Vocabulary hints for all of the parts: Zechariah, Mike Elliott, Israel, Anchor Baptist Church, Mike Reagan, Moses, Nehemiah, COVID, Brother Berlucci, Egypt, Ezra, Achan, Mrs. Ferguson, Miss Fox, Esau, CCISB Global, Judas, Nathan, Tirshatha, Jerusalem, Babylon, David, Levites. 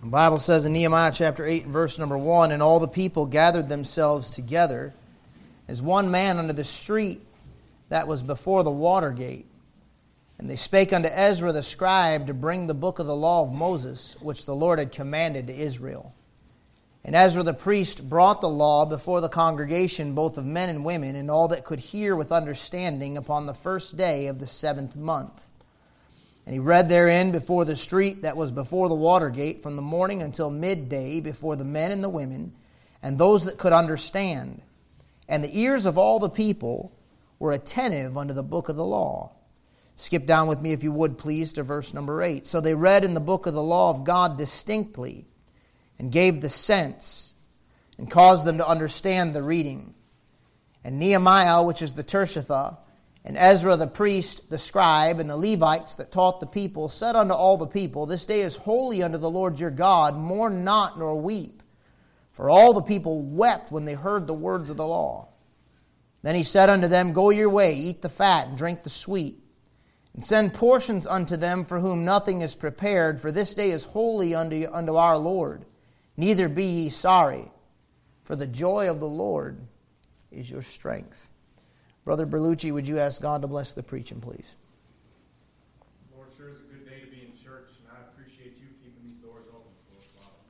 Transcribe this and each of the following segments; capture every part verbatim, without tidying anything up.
The Bible says in Nehemiah chapter eight, verse number one, and all the people gathered themselves together as one man under the street that was before the water gate. And they spake unto Ezra the scribe to bring the book of the law of Moses, which the Lord had commanded to Israel. And Ezra the priest brought the law before the congregation, both of men and women, and all that could hear with understanding, upon the first day of the seventh month. And he read therein before the street that was before the water gate, from the morning until midday, before the men and the women, and those that could understand. And the ears of all the people were attentive unto the book of the law. Skip down with me, if you would, please, to verse number eight. So they read in the book of the law of God distinctly, and gave the sense, and caused them to understand the reading. And Nehemiah, which is the Tirshatha, and Ezra the priest, the scribe, and the Levites that taught the people, said unto all the people, This day is holy unto the Lord your God, mourn not nor weep. For all the people wept when they heard the words of the law. Then he said unto them, Go your way, eat the fat, and drink the sweet, and send portions unto them for whom nothing is prepared, for this day is holy unto, unto our Lord. Neither be ye sorry, for the joy of the Lord is your strength. Brother Berlucci, would you ask God to bless the preaching, please? Lord, sure is a good day to be in church, and I appreciate you keeping these doors open for us, Father.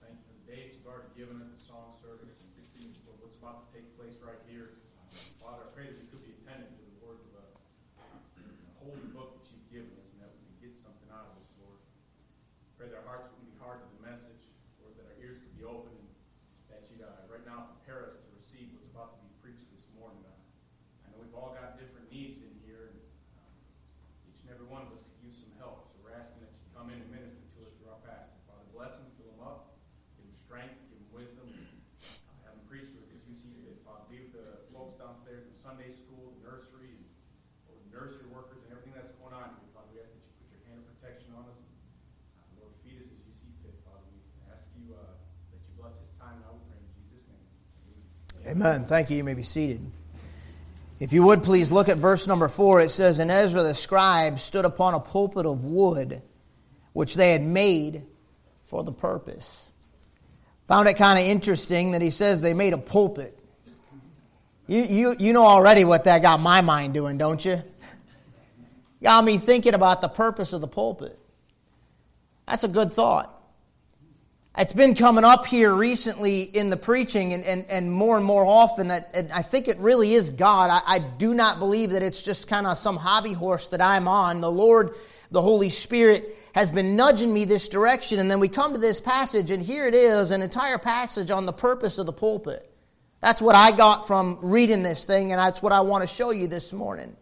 Thank you for the day you've already given us, the song service, and for what's about to take place right here. Father, I pray that we could be attentive to the words of the holy book that you've given us, and that we can get something out of this, Lord. I pray that our hearts would be hard to the message, Lord, that our ears could be open, and that you'd uh, right now prepare us to receive what's about to be preached this morning. We've all got different needs in here, and um, each and every one of us could use some help. So we're asking that you come in and minister to us through our pastor. Father, bless them, fill them up, give them strength, give them wisdom. Uh, have them preach to us as you see fit. Father, be with the folks downstairs in Sunday school, the nursery, and or the nursery workers, and everything that's going on here. Father, we ask that you put your hand of protection on us. Uh, Lord, feed us as you see fit. Father, we ask you uh, that you bless this time now. We pray in Jesus' name. Amen. Amen. Thank you. You may be seated. If you would, please look at verse number four. It says, And Ezra the scribe stood upon a pulpit of wood, which they had made for the purpose. Found it kind of interesting that he says they made a pulpit. You, you, you know already what that got my mind doing, don't you? Got me thinking about the purpose of the pulpit. That's a good thought. It's been coming up here recently in the preaching and, and, and more and more often. And I think it really is God. I, I do not believe that it's just kind of some hobby horse that I'm on. The Lord, the Holy Spirit, has been nudging me this direction. And then we come to this passage, and here it is, an entire passage on the purpose of the pulpit. That's what I got from reading this thing, and that's what I want to show you this morning.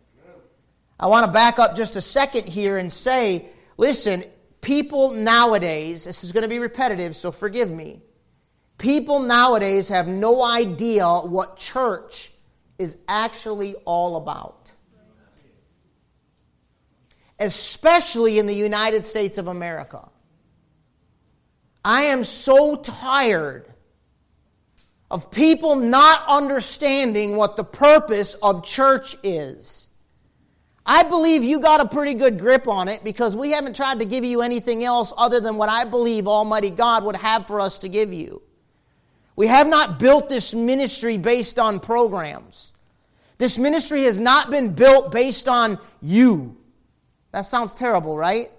I want to back up just a second here and say, listen, people nowadays, this is going to be repetitive, so forgive me. People nowadays have no idea what church is actually all about. Especially in the United States of America. I am so tired of people not understanding what the purpose of church is. I believe you got a pretty good grip on it, because we haven't tried to give you anything else other than what I believe Almighty God would have for us to give you. We have not built this ministry based on programs. This ministry has not been built based on you. That sounds terrible, right?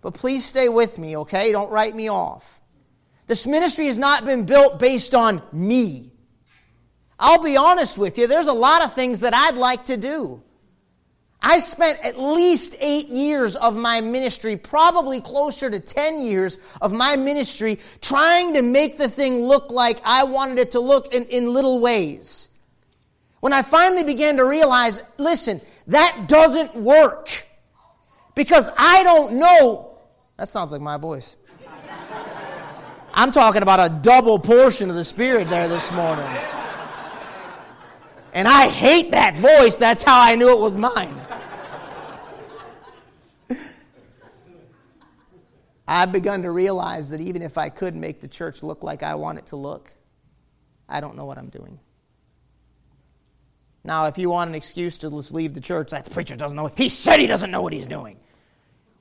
But please stay with me, okay? Don't write me off. This ministry has not been built based on me. I'll be honest with you, there's a lot of things that I'd like to do. I spent at least eight years of my ministry, probably closer to ten years of my ministry, trying to make the thing look like I wanted it to look in, in little ways. When I finally began to realize, listen, that doesn't work. Because I don't know. That sounds like my voice. I'm talking about a double portion of the Spirit there this morning. And I hate that voice. That's how I knew it was mine. I've begun to realize that even if I could make the church look like I want it to look, I don't know what I'm doing. Now, if you want an excuse to just leave the church, that the preacher doesn't know. He said he doesn't know what he's doing.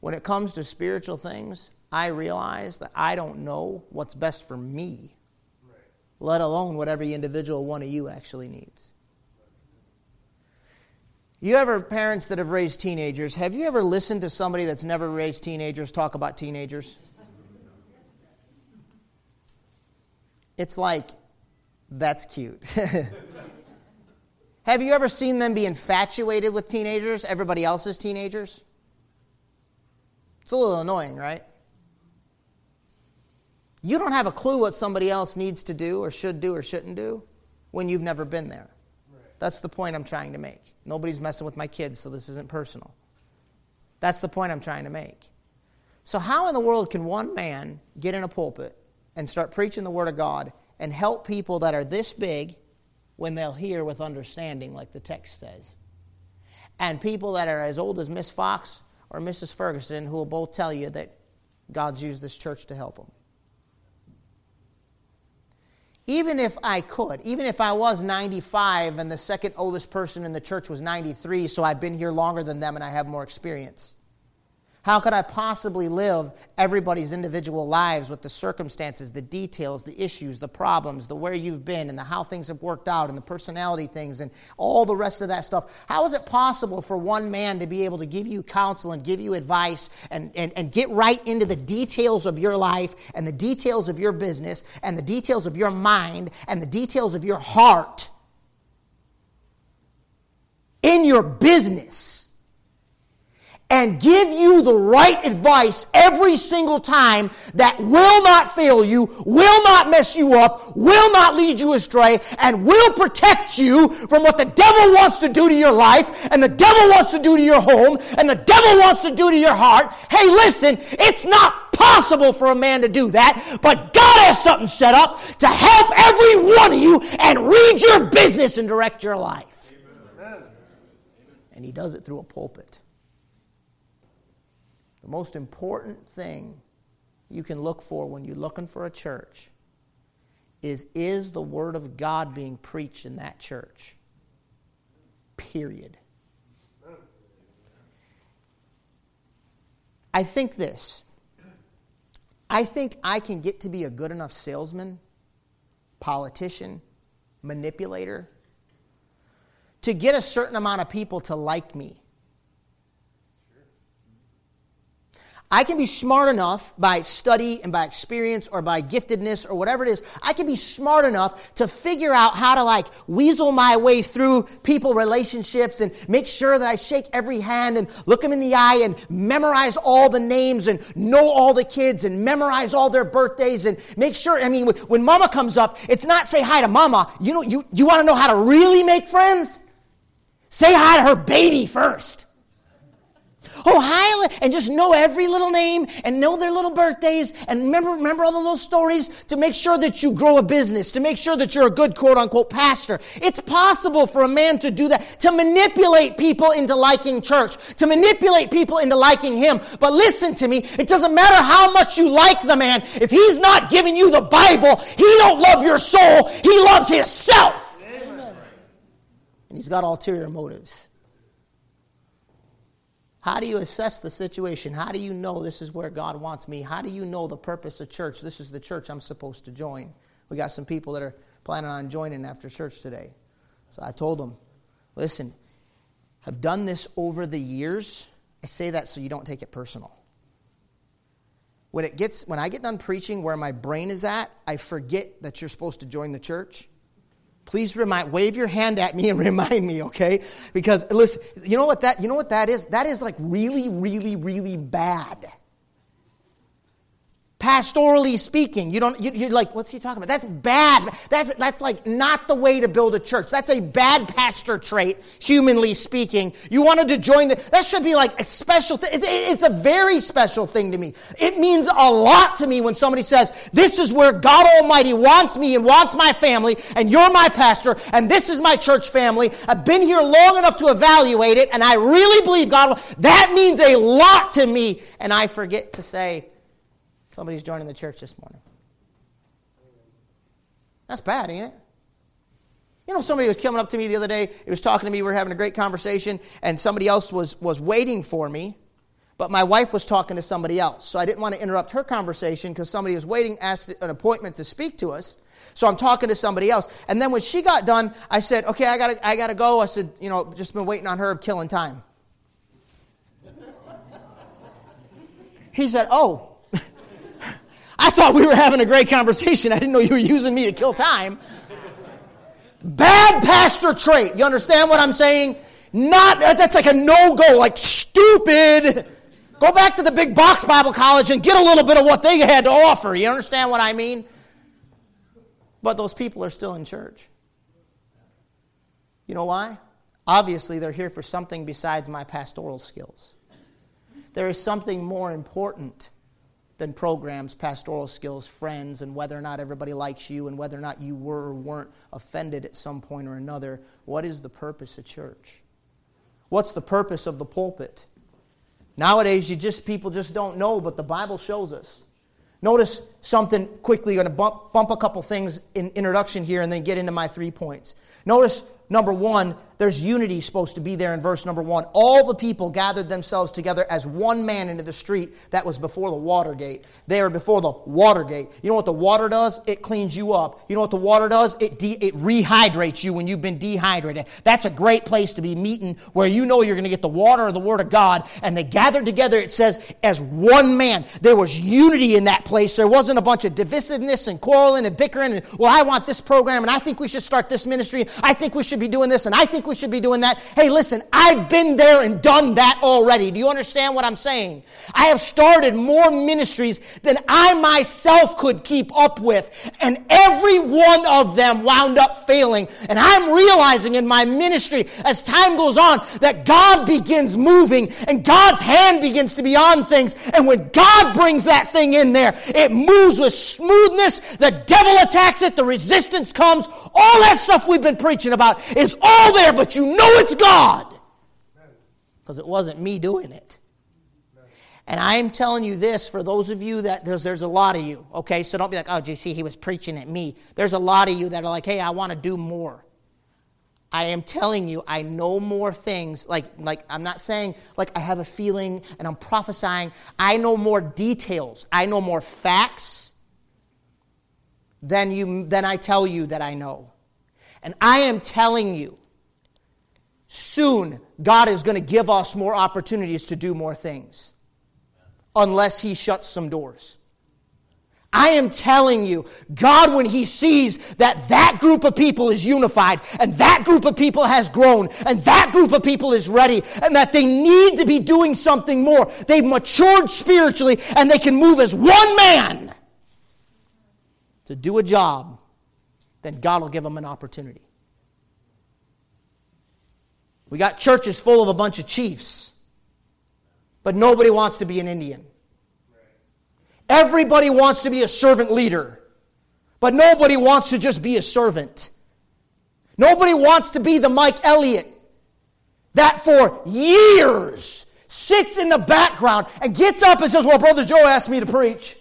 When it comes to spiritual things, I realize that I don't know what's best for me, right, let alone what every individual one of you actually needs. You ever, parents that have raised teenagers, have you ever listened to somebody that's never raised teenagers talk about teenagers? It's like, that's cute. Have you ever seen them be infatuated with teenagers, everybody else's teenagers? It's a little annoying, right? You don't have a clue what somebody else needs to do or should do or shouldn't do when you've never been there. That's the point I'm trying to make. Nobody's messing with my kids, so this isn't personal. That's the point I'm trying to make. So how in the world can one man get in a pulpit and start preaching the Word of God and help people that are this big when they'll hear with understanding, like the text says? And people that are as old as Miss Fox or Missus Ferguson, who will both tell you that God's used this church to help them. Even if I could, even if I was ninety-five and the second oldest person in the church was ninety-three, so I've been here longer than them and I have more experience, how could I possibly live everybody's individual lives with the circumstances, the details, the issues, the problems, the where you've been and the how things have worked out and the personality things and all the rest of that stuff? How is it possible for one man to be able to give you counsel and give you advice and, and, and get right into the details of your life and the details of your business and the details of your mind and the details of your heart in your business, and give you the right advice every single time that will not fail you, will not mess you up, will not lead you astray, and will protect you from what the devil wants to do to your life, and the devil wants to do to your home, and the devil wants to do to your heart? Hey, listen, it's not possible for a man to do that, but God has something set up to help every one of you and read your business and direct your life. Amen. And He does it through a pulpit. The most important thing you can look for when you're looking for a church is, is the Word of God being preached in that church? Period. I think this. I think I can get to be a good enough salesman, politician, manipulator, to get a certain amount of people to like me. I can be smart enough by study and by experience or by giftedness or whatever it is. I can be smart enough to figure out how to like weasel my way through people relationships and make sure that I shake every hand and look them in the eye and memorize all the names and know all the kids and memorize all their birthdays and make sure. I mean, when mama comes up, it's not say hi to mama. You know, you, you want to know how to really make friends? Say hi to her baby first. Oh, hi, and just know every little name and know their little birthdays and remember, remember all the little stories to make sure that you grow a business, to make sure that you're a good quote-unquote pastor. It's possible for a man to do that, to manipulate people into liking church, to manipulate people into liking him. But listen to me, it doesn't matter how much you like the man. If he's not giving you the Bible, he don't love your soul. He loves himself. Amen. And he's got ulterior motives. How do you assess the situation? How do you know this is where God wants me? How do you know the purpose of church? This is the church I'm supposed to join. We got some people that are planning on joining after church today. So I told them, listen, I've done this over the years. I say that so you don't take it personal. When it gets, when I get done preaching where my brain is at, I forget that you're supposed to join the church. Please remind, wave your hand at me and remind me, okay? Because listen, you know what that, you know what that is? That is like really, really, really bad. Pastorally speaking, you don't, you, you're like, what's he talking about? That's bad. That's that's like not the way to build a church. That's a bad pastor trait, humanly speaking. You wanted to join the, that should be like a special thing. It's, it's a very special thing to me. It means a lot to me when somebody says, this is where God Almighty wants me and wants my family, and you're my pastor, and this is my church family. I've been here long enough to evaluate it, and I really believe God will. That means a lot to me, and I forget to say, somebody's joining the church this morning. That's bad, ain't it? You know, somebody was coming up to me the other day. He was talking to me. We were having a great conversation. And somebody else was, was waiting for me. But my wife was talking to somebody else, so I didn't want to interrupt her conversation because somebody was waiting, asked an appointment to speak to us. So I'm talking to somebody else. And then when she got done, I said, okay, I gotta, I gotta go. I said, you know, just been waiting on her, killing time. He said, oh. I thought we were having a great conversation. I didn't know you were using me to kill time. Bad pastor trait. You understand what I'm saying? Not, that's like a no-go, like stupid. Go back to the big box Bible college and get a little bit of what they had to offer. You understand what I mean? But those people are still in church. You know why? Obviously, they're here for something besides my pastoral skills. There is something more important than programs, pastoral skills, friends, and whether or not everybody likes you and whether or not you were or weren't offended at some point or another. What is the purpose of church? What's the purpose of the pulpit? Nowadays, you just people just don't know, but the Bible shows us. Notice something quickly. I'm going to bump, bump a couple things in introduction here and then get into my three points. Notice, number one, there's unity supposed to be there in verse number one. All the people gathered themselves together as one man into the street that was before the water gate. They are before the water gate. You know what the water does? It cleans you up. You know what the water does? It de- it rehydrates you when you've been dehydrated. That's a great place to be meeting where you know you're going to get the water of the Word of God. And they gathered together, it says, as one man. There was unity in that place. There wasn't a bunch of divisiveness and quarreling and bickering. And, well, I want this program, and I think we should start this ministry. I think we should be doing this, and I think we should be doing that. Hey, listen, I've been there and done that already. Do you understand what I'm saying? I have started more ministries than I myself could keep up with, and every one of them wound up failing. And I'm realizing in my ministry as time goes on that God begins moving and God's hand begins to be on things. And when God brings that thing in there, it moves with smoothness. The devil attacks it. The resistance comes. All that stuff we've been preaching about is all there, but you know it's God. Because it wasn't me doing it. And I'm telling you this, for those of you that, there's, there's a lot of you, okay? So don't be like, oh, J C, he was preaching at me. There's a lot of you that are like, hey, I want to do more. I am telling you, I know more things. Like, like I'm not saying, like, I have a feeling and I'm prophesying. I know more details. I know more facts than you, than I tell you that I know. And I am telling you, soon God is going to give us more opportunities to do more things. Unless He shuts some doors. I am telling you, God, when He sees that that group of people is unified, and that group of people has grown, and that group of people is ready, and that they need to be doing something more, they've matured spiritually, and they can move as one man to do a job, then God will give them an opportunity. We got churches full of a bunch of chiefs, but nobody wants to be an Indian. Everybody wants to be a servant leader, but nobody wants to just be a servant. Nobody wants to be the Mike Elliott that for years sits in the background and gets up and says, well, Brother Joe asked me to preach.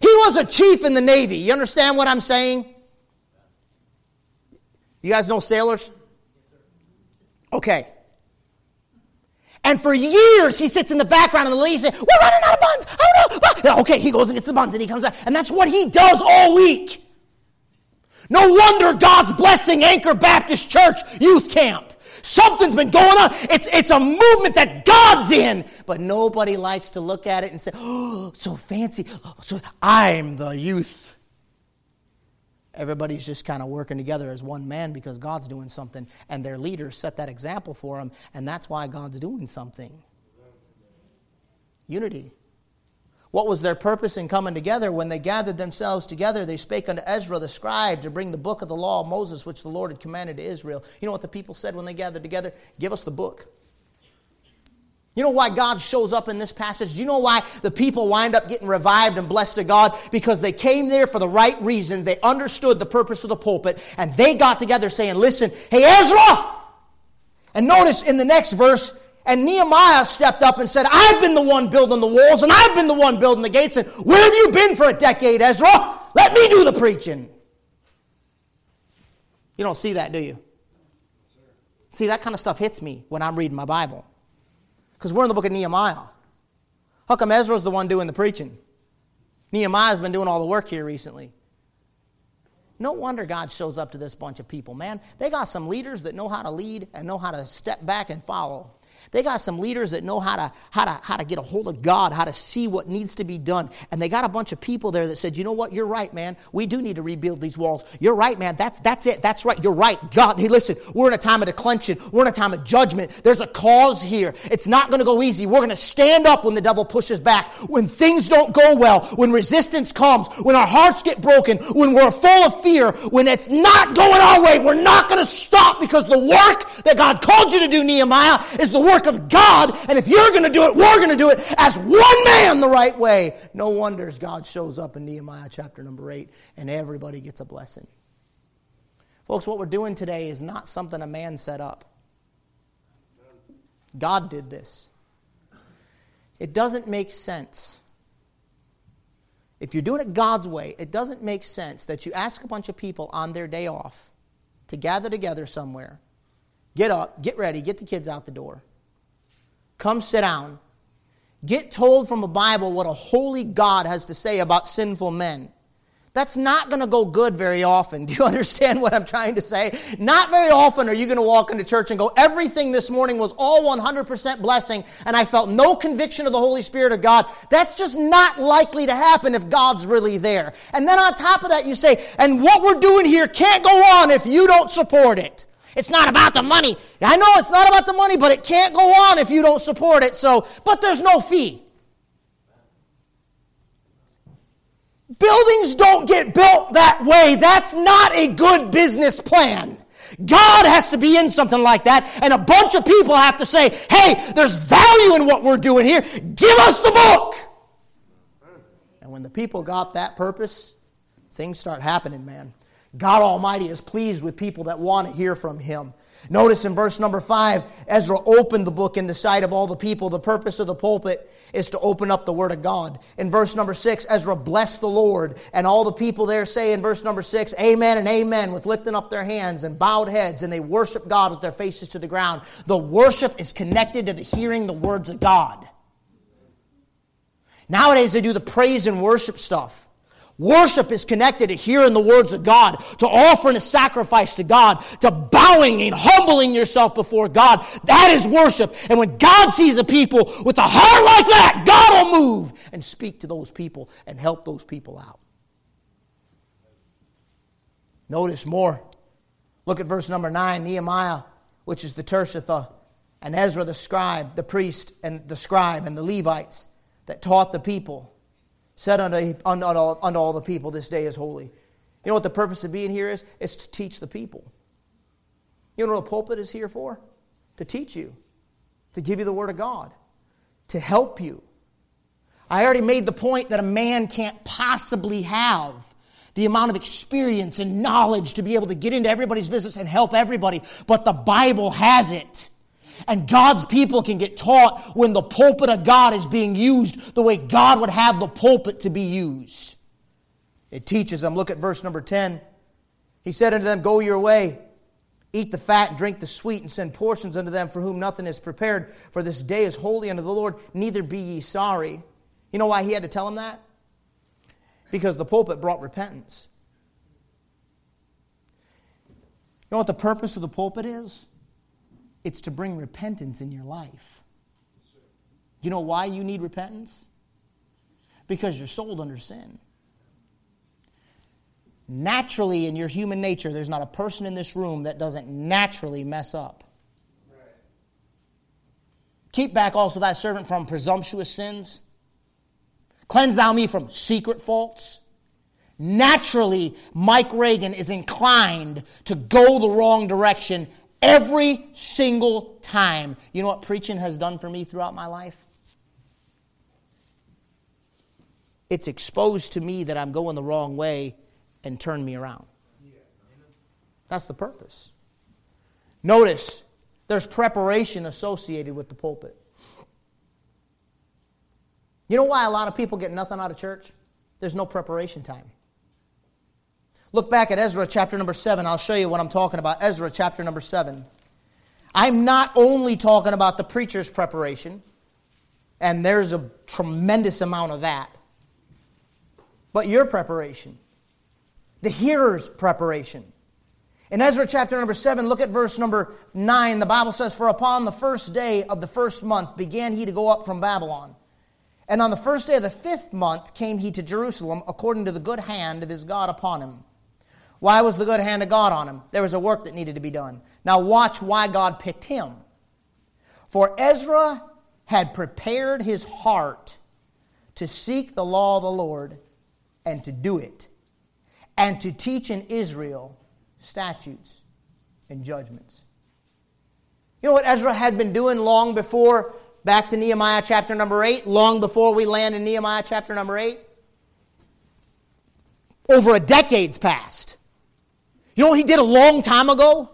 He was a chief in the Navy. You understand what I'm saying? You guys know sailors? Okay. And for years, he sits in the background and the ladies say, we're running out of buns. I don't know. Okay, he goes and gets the buns and he comes back. And that's what he does all week. No wonder God's blessing Anchor Baptist Church Youth Camp. Something's been going on. It's, it's a movement that God's in. But nobody likes to look at it and say, oh, so fancy. Oh, so I'm the youth. Everybody's just kind of working together as one man because God's doing something. And their leaders set that example for them. And that's why God's doing something. Unity. What was their purpose in coming together? When they gathered themselves together, they spake unto Ezra the scribe to bring the book of the law of Moses, which the Lord had commanded to Israel. You know what the people said when they gathered together? Give us the book. You know why God shows up in this passage? You know why the people wind up getting revived and blessed of God? Because they came there for the right reasons. They understood the purpose of the pulpit. And they got together saying, listen, hey, Ezra! And notice in the next verse, and Nehemiah stepped up and said, I've been the one building the walls, and I've been the one building the gates, and where have you been for a decade, Ezra? Let me do the preaching. You don't see that, do you? See, that kind of stuff hits me when I'm reading my Bible. Because we're in the book of Nehemiah. How come Ezra's the one doing the preaching? Nehemiah's been doing all the work here recently. No wonder God shows up to this bunch of people, man. They got some leaders that know how to lead and know how to step back and follow. They got some leaders that know how to how to how to get a hold of God, how to see what needs to be done. And they got a bunch of people there that said, you know what, you're right, man. We do need to rebuild these walls. You're right, man. That's that's it. That's right. You're right. God, hey, listen, we're in a time of declension. We're in a time of judgment. There's a cause here. It's not going to go easy. We're going to stand up when the devil pushes back, when things don't go well, when resistance comes, when our hearts get broken, when we're full of fear, when it's not going our way. We're not going to stop because the work that God called you to do, Nehemiah, is the work of God, and if you're going to do it, we're going to do it as one man the right way. No wonders God shows up in Nehemiah chapter number eight, and everybody gets a blessing. Folks, what we're doing today is not something a man set up. God did this. It doesn't make sense. If you're doing it God's way, it doesn't make sense that you ask a bunch of people on their day off to gather together somewhere, get up, get ready, get the kids out the door. Come sit down. Get told from a Bible what a holy God has to say about sinful men. That's not going to go good very often. Do you understand what I'm trying to say? Not very often are you going to walk into church and go, everything this morning was all one hundred percent blessing, and I felt no conviction of the Holy Spirit of God. That's just not likely to happen if God's really there. And then on top of that, you say, and what we're doing here can't go on if you don't support it. It's not about the money. I know it's not about the money, but it can't go on if you don't support it. So, but there's no fee. Buildings don't get built that way. That's not a good business plan. God has to be in something like that, and a bunch of people have to say, hey, there's value in what we're doing here. Give us the book. And when the people got that purpose, things start happening, man. God Almighty is pleased with people that want to hear from Him. Notice in verse number five, Ezra opened the book in the sight of all the people. The purpose of the pulpit is to open up the Word of God. In verse number six, Ezra blessed the Lord. And all the people there say in verse number six, amen and amen, with lifting up their hands and bowed heads. And they worship God with their faces to the ground. The worship is connected to the hearing the words of God. Nowadays they do the praise and worship stuff. Worship is connected to hearing the words of God, to offering a sacrifice to God, to bowing and humbling yourself before God. That is worship. And when God sees a people with a heart like that, God will move and speak to those people and help those people out. Notice more. Look at verse number nine. Nehemiah, which is the Tirshatha, and Ezra the scribe, the priest and the scribe and the Levites that taught the people, said unto, unto, unto all the people, this day is holy. You know what the purpose of being here is? It's to teach the people. You know what a pulpit is here for? To teach you. To give you the Word of God. To help you. I already made the point that a man can't possibly have the amount of experience and knowledge to be able to get into everybody's business and help everybody. But the Bible has it. And God's people can get taught when the pulpit of God is being used the way God would have the pulpit to be used. It teaches them. Look at verse number ten. He said unto them, go your way, eat the fat and drink the sweet, and send portions unto them for whom nothing is prepared. For this day is holy unto the Lord, neither be ye sorry. You know why he had to tell them that? Because the pulpit brought repentance. You know what the purpose of the pulpit is? It's to bring repentance in your life. You know why you need repentance? Because you're sold under sin. Naturally, in your human nature, there's not a person in this room that doesn't naturally mess up. Right. Keep back also thy servant from presumptuous sins. Cleanse thou me from secret faults. Naturally, Mike Reagan is inclined to go the wrong direction every single time. You know what preaching has done for me throughout my life? It's exposed to me that I'm going the wrong way and turned me around. That's the purpose. Notice, there's preparation associated with the pulpit. You know why a lot of people get nothing out of church? There's no preparation time. Look back at Ezra chapter number seven. I'll show you what I'm talking about. Ezra chapter number seven. I'm not only talking about the preacher's preparation. And there's a tremendous amount of that. But your preparation, the hearer's preparation. In Ezra chapter number seven, look at verse number nine. The Bible says, "For upon the first day of the first month began he to go up from Babylon. And on the first day of the fifth month came he to Jerusalem, according to the good hand of his God upon him." Why was the good hand of God on him? There was a work that needed to be done. Now watch why God picked him. "For Ezra had prepared his heart to seek the law of the Lord and to do it, and to teach in Israel statutes and judgments." You know what Ezra had been doing long before, back to Nehemiah chapter number eight, long before we land in Nehemiah chapter number eight? Over a decade's passed. You know what he did a long time ago?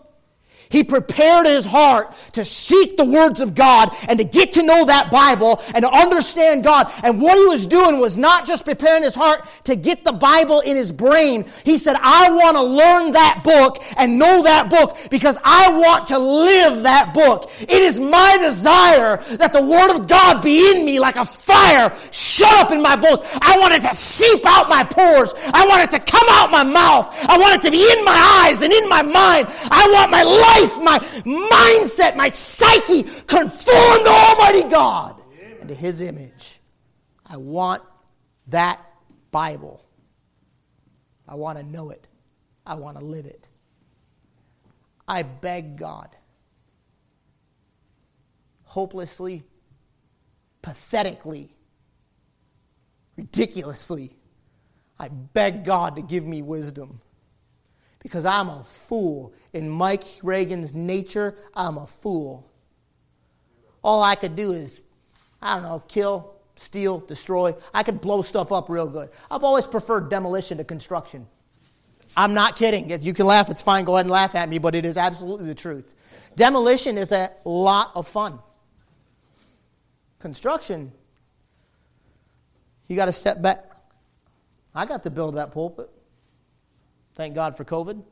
He prepared his heart to seek the words of God and to get to know that Bible and to understand God. And what he was doing was not just preparing his heart to get the Bible in his brain. He said, "I want to learn that book and know that book because I want to live that book. It is my desire that the Word of God be in me like a fire shut up in my bones. I want it to seep out my pores. I want it to come out my mouth. I want it to be in my eyes and in my mind. I want my life, my mindset, my psyche conformed to Almighty God and to His image. I want that Bible. I want to know it. I want to live it." I beg God, hopelessly, pathetically, ridiculously, I beg God to give me wisdom. Because I'm a fool. In Mike Reagan's nature, I'm a fool. All I could do is, I don't know, kill, steal, destroy. I could blow stuff up real good. I've always preferred demolition to construction. I'm not kidding. You can laugh. It's fine. Go ahead and laugh at me. But it is absolutely the truth. Demolition is a lot of fun. Construction, you got to step back. I got to build that pulpit. Thank God for COVID.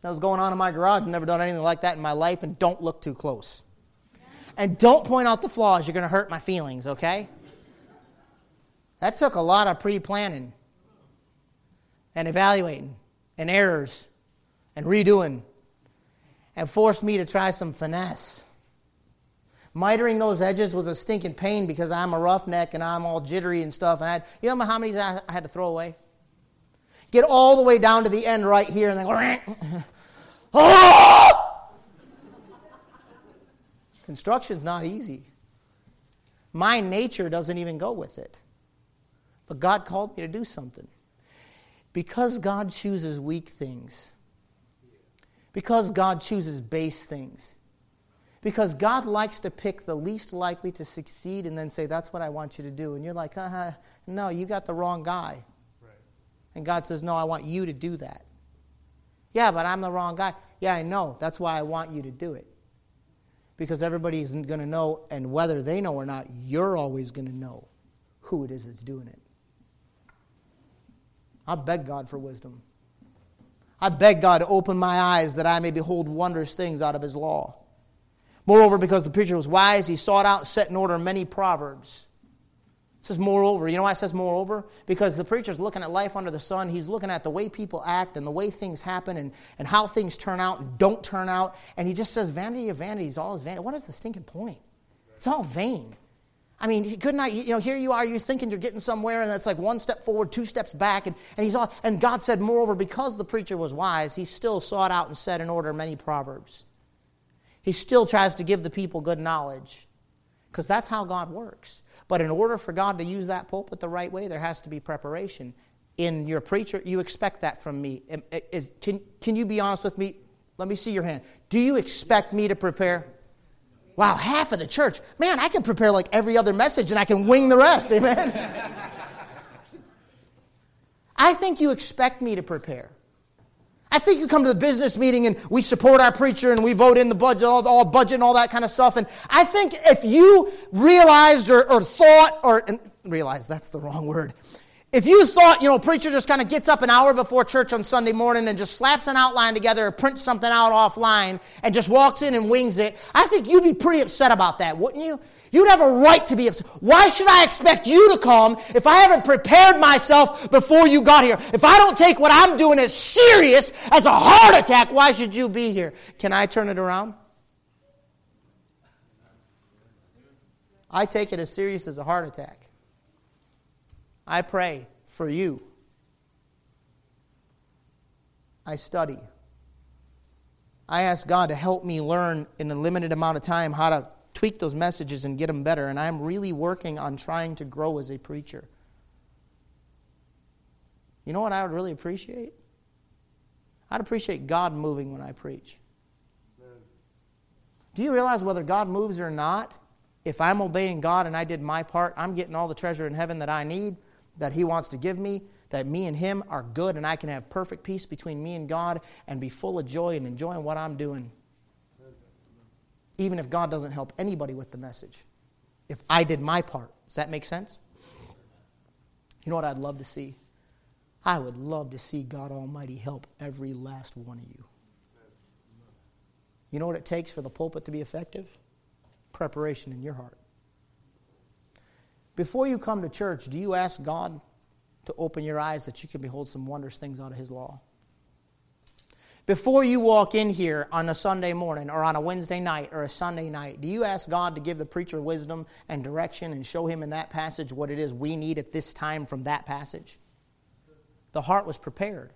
That was going on in my garage. I've never done anything like that in my life, and don't look too close. And don't point out the flaws. You're going to hurt my feelings, okay? That took a lot of pre-planning and evaluating and errors and redoing and forced me to try some finesse. Mitering those edges was a stinking pain because I'm a roughneck and I'm all jittery and stuff. And I had, you know how many I had to throw away? Get all the way down to the end right here and then oh! Construction's not easy. My nature doesn't even go with it. But God called me to do something. Because God chooses weak things. Because God chooses base things. Because God likes to pick the least likely to succeed and then say, "That's what I want you to do." And you're like, uh-huh, no, you got the wrong guy. And God says, "No, I want you to do that." "Yeah, but I'm the wrong guy." "Yeah, I know. That's why I want you to do it." Because everybody's going to know, and whether they know or not, you're always going to know who it is that's doing it. I beg God for wisdom. I beg God to open my eyes that I may behold wondrous things out of His law. Moreover, because the preacher was wise, he sought out, set in order many proverbs. It says, moreover. You know why it says moreover? Because the preacher's looking at life under the sun. He's looking at the way people act and the way things happen and, and how things turn out and don't turn out. And he just says, vanity of vanities, all is vanity. What is the stinking point? It's all vain. I mean, couldn't I, you know, here you are, you're thinking you're getting somewhere, and that's like one step forward, two steps back. And, and he's all, and God said, moreover, because the preacher was wise, he still sought out and set in order many proverbs. He still tries to give the people good knowledge. Because that's how God works. But in order for God to use that pulpit the right way, there has to be preparation. In your preacher, you expect that from me. Is, can, can you be honest with me? Let me see your hand. Do you expect me to prepare? Wow, half of the church. Man, I can prepare like every other message and I can wing the rest. Amen? I think you expect me to prepare. I think you come to the business meeting and we support our preacher and we vote in the budget, all, all budget and all that kind of stuff. And I think if you realized or, or thought or and realized that's the wrong word. If you thought, you know, a preacher just kind of gets up an hour before church on Sunday morning and just slaps an outline together or prints something out offline and just walks in and wings it, I think you'd be pretty upset about that, wouldn't you? You'd have a right to be upset. Why should I expect you to come if I haven't prepared myself before you got here? If I don't take what I'm doing as serious as a heart attack, why should you be here? Can I turn it around? I take it as serious as a heart attack. I pray for you. I study. I ask God to help me learn in a limited amount of time how to tweak those messages and get them better. And I'm really working on trying to grow as a preacher. You know what I would really appreciate? I'd appreciate God moving when I preach. Amen. Do you realize whether God moves or not, if I'm obeying God and I did my part, I'm getting all the treasure in heaven that I need, that He wants to give me, that me and Him are good, and I can have perfect peace between me and God and be full of joy and enjoying what I'm doing. Even if God doesn't help anybody with the message. If I did my part. Does that make sense? You know what I'd love to see? I would love to see God Almighty help every last one of you. You know what it takes for the pulpit to be effective? Preparation in your heart. Before you come to church, do you ask God to open your eyes that you can behold some wondrous things out of His law? Before you walk in here on a Sunday morning or on a Wednesday night or a Sunday night, do you ask God to give the preacher wisdom and direction and show him in that passage what it is we need at this time from that passage? The heart was prepared.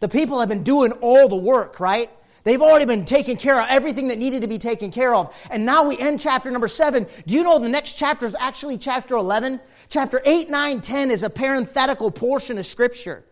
The people have been doing all the work, right? They've already been taking care of everything that needed to be taken care of. And now we end chapter number seven. Do you know the next chapter is actually chapter eleven? Chapter eight, nine, ten is a parenthetical portion of Scripture.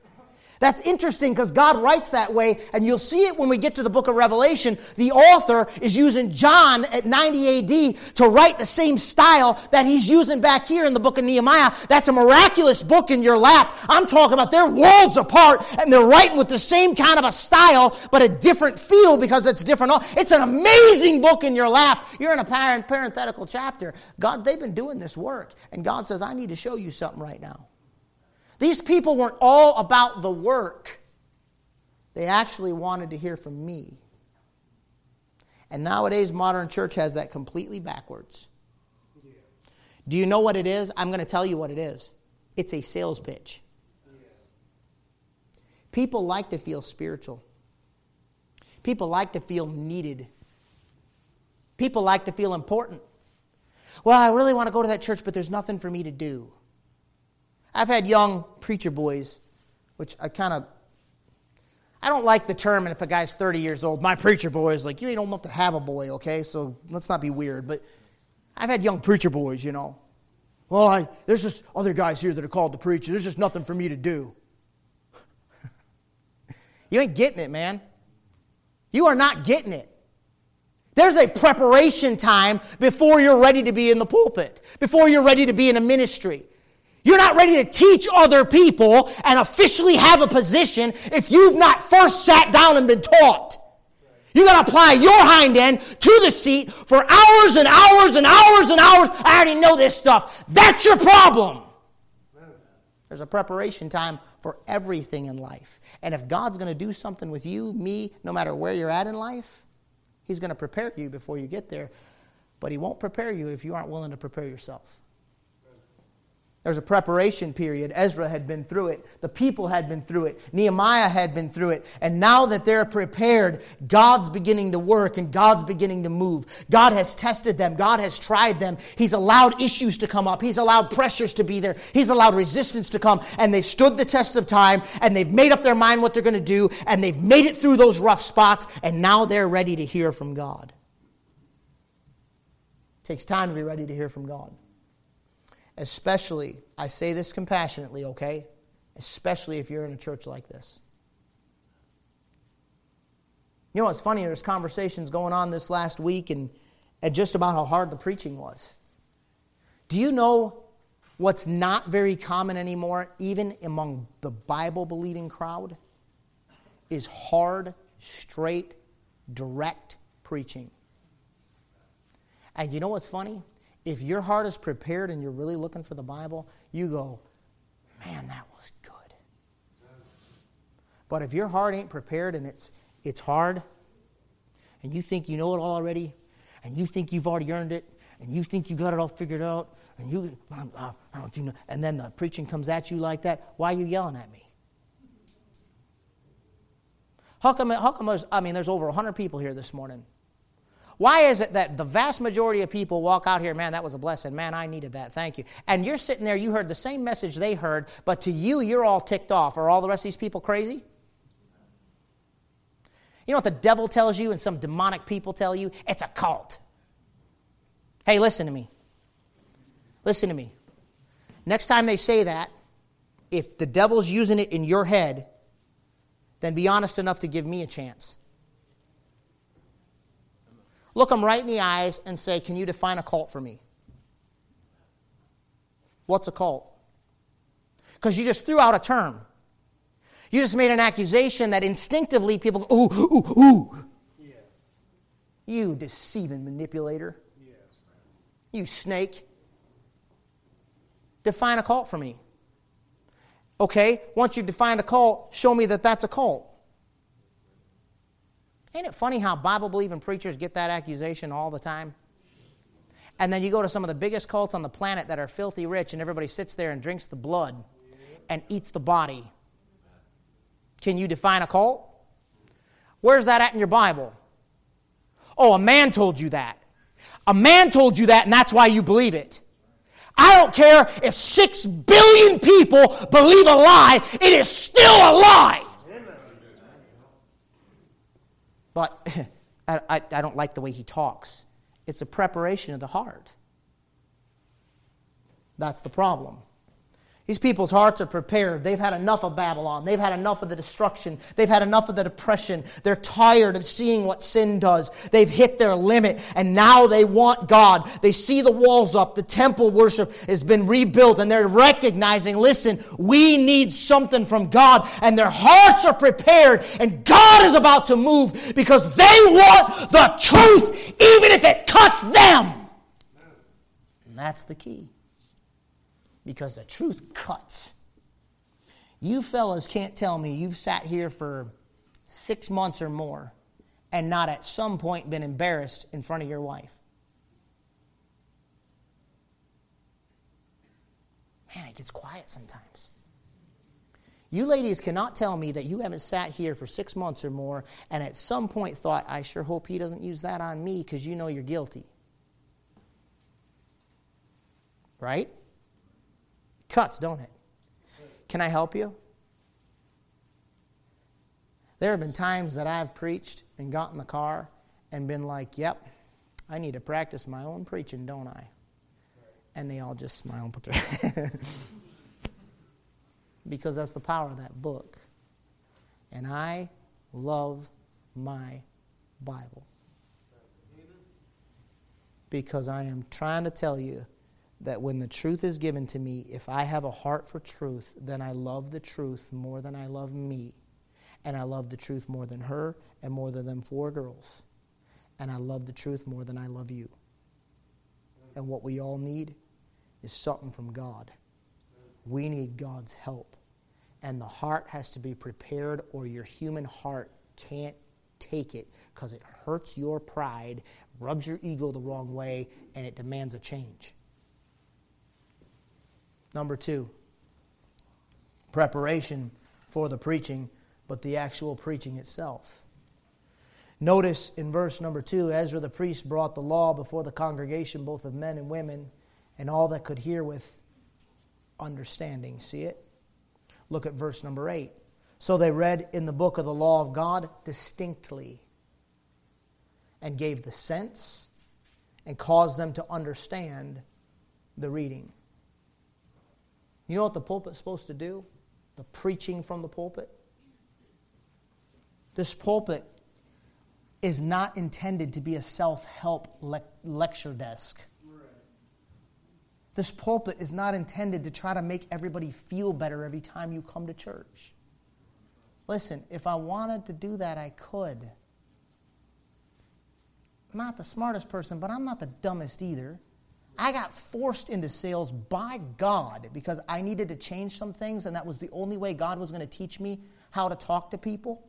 That's interesting because God writes that way, and you'll see it when we get to the book of Revelation. The author is using John at ninety A D to write the same style that he's using back here in the book of Nehemiah. That's a miraculous book in your lap. I'm talking about they're worlds apart, and they're writing with the same kind of a style, but a different feel because it's different. It's an amazing book in your lap. You're in a parenthetical chapter. God, they've been doing this work, and God says, I need to show you something right now. These people weren't all about the work. They actually wanted to hear from me. And nowadays, modern church has that completely backwards. Yeah. Do you know what it is? I'm going to tell you what it is. It's a sales pitch. Yeah. People like to feel spiritual. People like to feel needed. People like to feel important. Well, I really want to go to that church, but there's nothing for me to do. I've had young preacher boys, which I kind of, I don't like the term, and if a guy's thirty years old, my preacher boy is like, you ain't old enough to have a boy, okay? So let's not be weird, but I've had young preacher boys, you know. Well, I, there's just other guys here that are called to preach. There's just nothing for me to do. You ain't getting it, man. You are not getting it. There's a preparation time before you're ready to be in the pulpit, before you're ready to be in a ministry. You're not ready to teach other people and officially have a position if you've not first sat down and been taught. You got to apply your hind end to the seat for hours and hours and hours and hours. I already know this stuff. That's your problem. There's a preparation time for everything in life. And if God's going to do something with you, me, no matter where you're at in life, He's going to prepare you before you get there. But He won't prepare you if you aren't willing to prepare yourself. There's a preparation period. Ezra had been through it. The people had been through it. Nehemiah had been through it. And now that they're prepared, God's beginning to work and God's beginning to move. God has tested them. God has tried them. He's allowed issues to come up. He's allowed pressures to be there. He's allowed resistance to come. And they've stood the test of time, and they've made up their mind what they're going to do, and they've made it through those rough spots, and now they're ready to hear from God. It takes time to be ready to hear from God. Especially, I say this compassionately, okay? Especially if you're in a church like this. You know what's funny? There's conversations going on this last week and, and just about how hard the preaching was. Do you know what's not very common anymore, even among the Bible-believing crowd, is hard, straight, direct preaching. And you know what's funny? If your heart is prepared and you're really looking for the Bible, you go, man, that was good. But if your heart ain't prepared and it's it's hard, and you think you know it all already, and you think you've already earned it, and you think you got it all figured out, and you, I don't, you know, and then the preaching comes at you like that, why are you yelling at me? How come, how come there's, I mean, there's over one hundred people here this morning. Why is it that the vast majority of people walk out here, man, that was a blessing, man, I needed that, thank you. And you're sitting there, you heard the same message they heard, but to you, you're all ticked off. Are all the rest of these people crazy? You know what the devil tells you and some demonic people tell you? It's a cult. Hey, listen to me. Listen to me. Next time they say that, if the devil's using it in your head, then be honest enough to give me a chance. Look them right in the eyes and say, can you define a cult for me? What's a cult? Because you just threw out a term. You just made an accusation that instinctively people go, ooh, ooh, ooh. Yeah. You deceiving manipulator. Yes. You snake. Define a cult for me. Okay, once you've defined a cult, show me that that's a cult. Ain't it funny how Bible-believing preachers get that accusation all the time? And then you go to some of the biggest cults on the planet that are filthy rich, and everybody sits there and drinks the blood and eats the body. Can you define a cult? Where's that at in your Bible? Oh, a man told you that. A man told you that, and that's why you believe it. I don't care if six billion people believe a lie, it is still a lie. But I, I, I don't like the way he talks. It's a preparation of the heart. That's the problem. These people's hearts are prepared. They've had enough of Babylon. They've had enough of the destruction. They've had enough of the depression. They're tired of seeing what sin does. They've hit their limit, and now they want God. They see the walls up. The temple worship has been rebuilt, and they're recognizing, listen, we need something from God, and their hearts are prepared, and God is about to move because they want the truth even if it cuts them. And that's the key. Because the truth cuts. You fellas can't tell me you've sat here for six months or more and not at some point been embarrassed in front of your wife. Man, it gets quiet sometimes. You ladies cannot tell me that you haven't sat here for six months or more and at some point thought, I sure hope he doesn't use that on me, because you know you're guilty. Right? Cuts, don't it? Can I help you? There have been times that I've preached and got in the car and been like, yep, I need to practice my own preaching, don't I? And they all just smile and put their because that's the power of that book. And I love my Bible. Because I am trying to tell you that when the truth is given to me, if I have a heart for truth, then I love the truth more than I love me. And I love the truth more than her and more than them four girls. And I love the truth more than I love you. And what we all need is something from God. We need God's help. And the heart has to be prepared, or your human heart can't take it, because it hurts your pride, rubs your ego the wrong way, and it demands a change. Number two, preparation for the preaching, but the actual preaching itself. Notice in verse number two, Ezra the priest brought the law before the congregation, both of men and women, and all that could hear with understanding. See it? Look at verse number eight. So they read in the book of the law of God distinctly, and gave the sense, and caused them to understand the reading. You know what the pulpit's supposed to do? The preaching from the pulpit. This pulpit is not intended to be a self-help le- lecture desk. Right. This pulpit is not intended to try to make everybody feel better every time you come to church. Listen, if I wanted to do that, I could. I'm not the smartest person, but I'm not the dumbest either. I got forced into sales by God because I needed to change some things, and that was the only way God was going to teach me how to talk to people.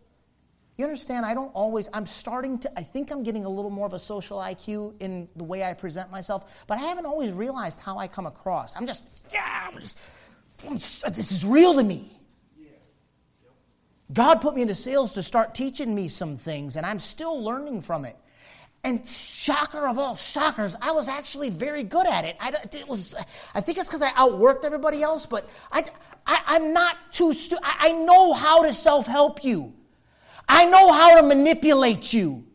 You understand, I don't always, I'm starting to, I think I'm getting a little more of a social I Q in the way I present myself, but I haven't always realized how I come across. I'm just, yeah, I'm just, I'm just this is real to me. God put me into sales to start teaching me some things, and I'm still learning from it. And shocker of all shockers, I was actually very good at it. I, it was, I think it's because I outworked everybody else, but I, I, I'm not too stupid. I know how to self-help you. I know how to manipulate you.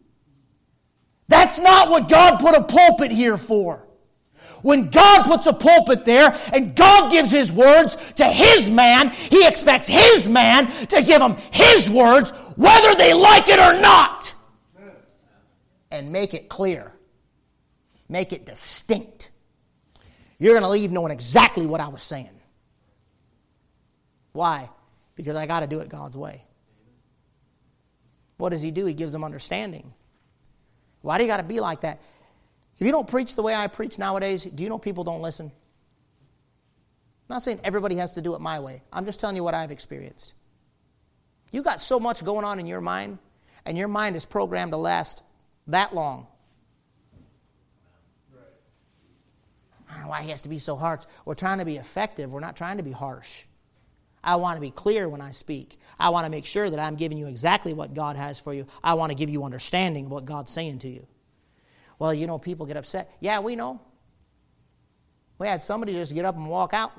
That's not what God put a pulpit here for. When God puts a pulpit there and God gives His words to His man, He expects His man to give him His words, whether they like it or not. And make it clear. Make it distinct. You're going to leave knowing exactly what I was saying. Why? Because I got to do it God's way. What does He do? He gives them understanding. Why do you got to be like that? If you don't preach the way I preach nowadays, do you know people don't listen? I'm not saying everybody has to do it my way. I'm just telling you what I've experienced. You got so much going on in your mind, and your mind is programmed to last that long. I don't know why he has to be so harsh. We're trying to be effective. We're not trying to be harsh. I want to be clear when I speak. I want to make sure that I'm giving you exactly what God has for you. I want to give you understanding of what God's saying to you. Well, you know, people get upset. Yeah, we know. We had somebody just get up and walk out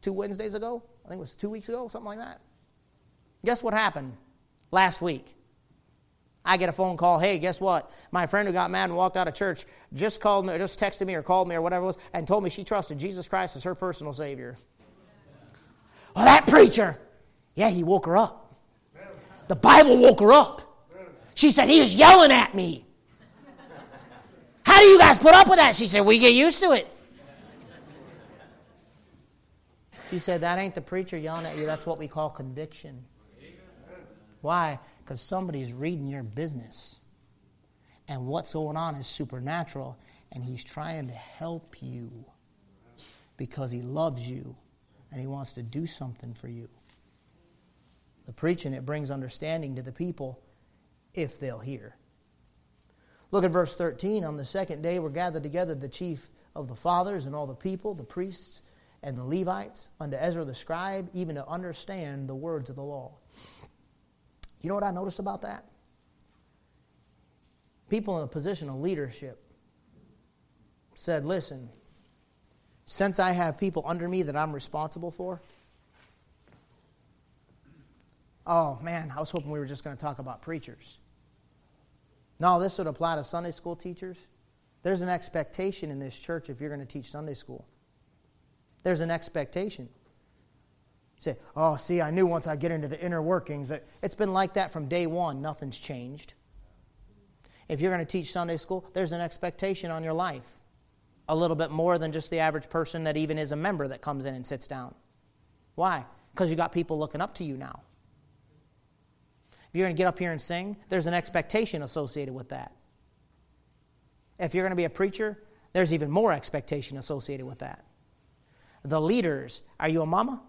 two Wednesdays ago. I think it was two weeks ago, something like that. Guess what happened last week? I get a phone call. Hey, guess what? My friend who got mad and walked out of church just called me, or just texted me or called me or whatever it was, and told me she trusted Jesus Christ as her personal Savior. Well, that preacher, yeah, he woke her up. The Bible woke her up. She said, he is yelling at me. How do you guys put up with that? She said, we get used to it. She said, that ain't the preacher yelling at you. That's what we call conviction. Why? Because somebody's reading your business. And what's going on is supernatural. And he's trying to help you because he loves you and he wants to do something for you. The preaching, it brings understanding to the people if they'll hear. Look at verse thirteen. On the second day were gathered together the chief of the fathers and all the people, the priests and the Levites, unto Ezra the scribe, even to understand the words of the law. You know what I noticed about that? People in a position of leadership said, listen, since I have people under me that I'm responsible for, oh man, I was hoping we were just going to talk about preachers. No, this would apply to Sunday school teachers. There's an expectation in this church if you're going to teach Sunday school. There's an expectation. You say, oh, see, I knew once I get into the inner workings that it's been like that from day one. Nothing's changed. If you're going to teach Sunday school, there's an expectation on your life. A little bit more than just the average person that even is a member that comes in and sits down. Why? Because you got people looking up to you now. If you're going to get up here and sing, there's an expectation associated with that. If you're going to be a preacher, there's even more expectation associated with that. The leaders, are you a mama?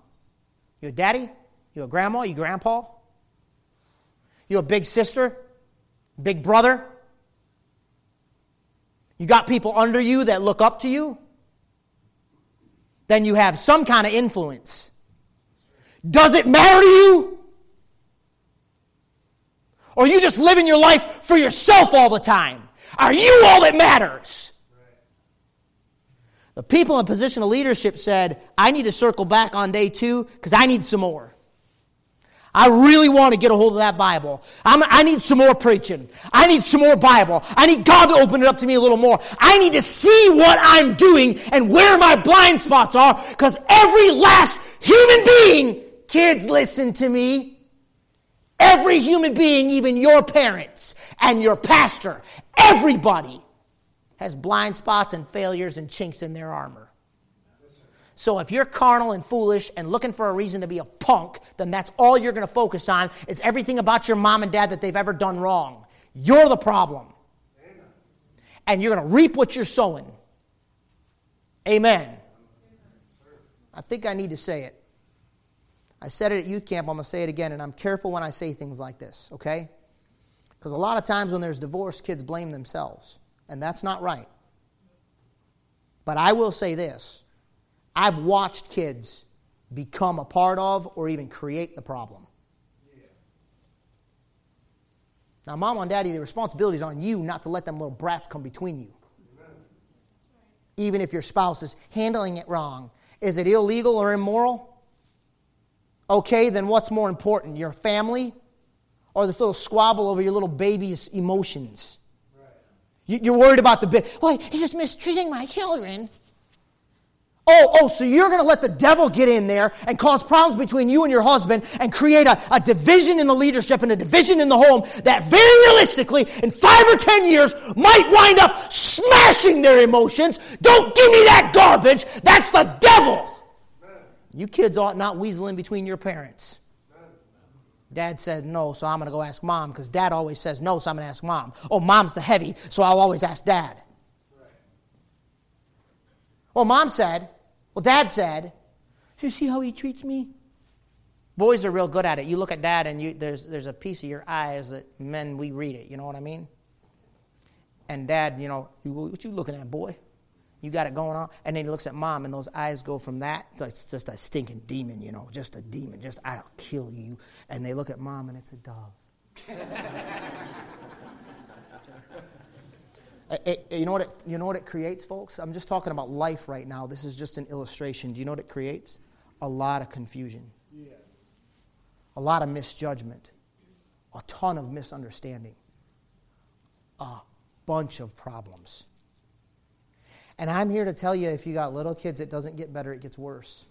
You a daddy? You a grandma? You grandpa? You a big sister? Big brother? You got people under you that look up to you? Then you have some kind of influence. Does it matter to you? Or are you just living your life for yourself all the time? Are you all that matters? Right. The people in position of leadership said, I need to circle back on day two because I need some more. I really want to get a hold of that Bible. I'm, I need some more preaching. I need some more Bible. I need God to open it up to me a little more. I need to see what I'm doing and where my blind spots are because every last human being, kids listen to me, every human being, even your parents and your pastor, everybody has blind spots and failures and chinks in their armor. So if you're carnal and foolish and looking for a reason to be a punk, then that's all you're going to focus on is everything about your mom and dad that they've ever done wrong. You're the problem. Amen. And you're going to reap what you're sowing. Amen. Amen. I think I need to say it. I said it at youth camp, I'm going to say it again, and I'm careful when I say things like this, okay? Because a lot of times when there's divorce, kids blame themselves. And that's not right. But I will say this. I've watched kids become a part of or even create the problem. Yeah. Now, Mom and Daddy, the responsibility is on you not to let them little brats come between you. Amen. Even if your spouse is handling it wrong. Is it illegal or immoral? Okay, then what's more important, your family or this little squabble over your little baby's emotions? Right. You, you're worried about the big, well, he's just mistreating my children. Oh, oh, so you're going to let the devil get in there and cause problems between you and your husband and create a, a division in the leadership and a division in the home that very realistically in five or ten years might wind up smashing their emotions. Don't give me that garbage. That's the devil. You kids ought not weasel in between your parents. Dad said no, so I'm going to go ask Mom because Dad always says no, so I'm going to ask Mom. Oh, Mom's the heavy, so I'll always ask Dad. Right. Well, Mom said, well, Dad said, you see how he treats me? Boys are real good at it. You look at Dad and you, there's there's a piece of your eyes that men, we read it, you know what I mean? And Dad, you know, what you looking at, boy? You got it going on. And then he looks at Mom, and those eyes go from that. It's just a stinking demon, you know, just a demon. Just, I'll kill you. And they look at Mom, and it's a dove. it, it, you know what it, you know what it creates, folks? I'm just talking about life right now. This is just an illustration. Do you know what it creates? A lot of confusion. Yeah. A lot of misjudgment. A ton of misunderstanding. A bunch of problems. And I'm here to tell you, if you got little kids, it doesn't get better, it gets worse.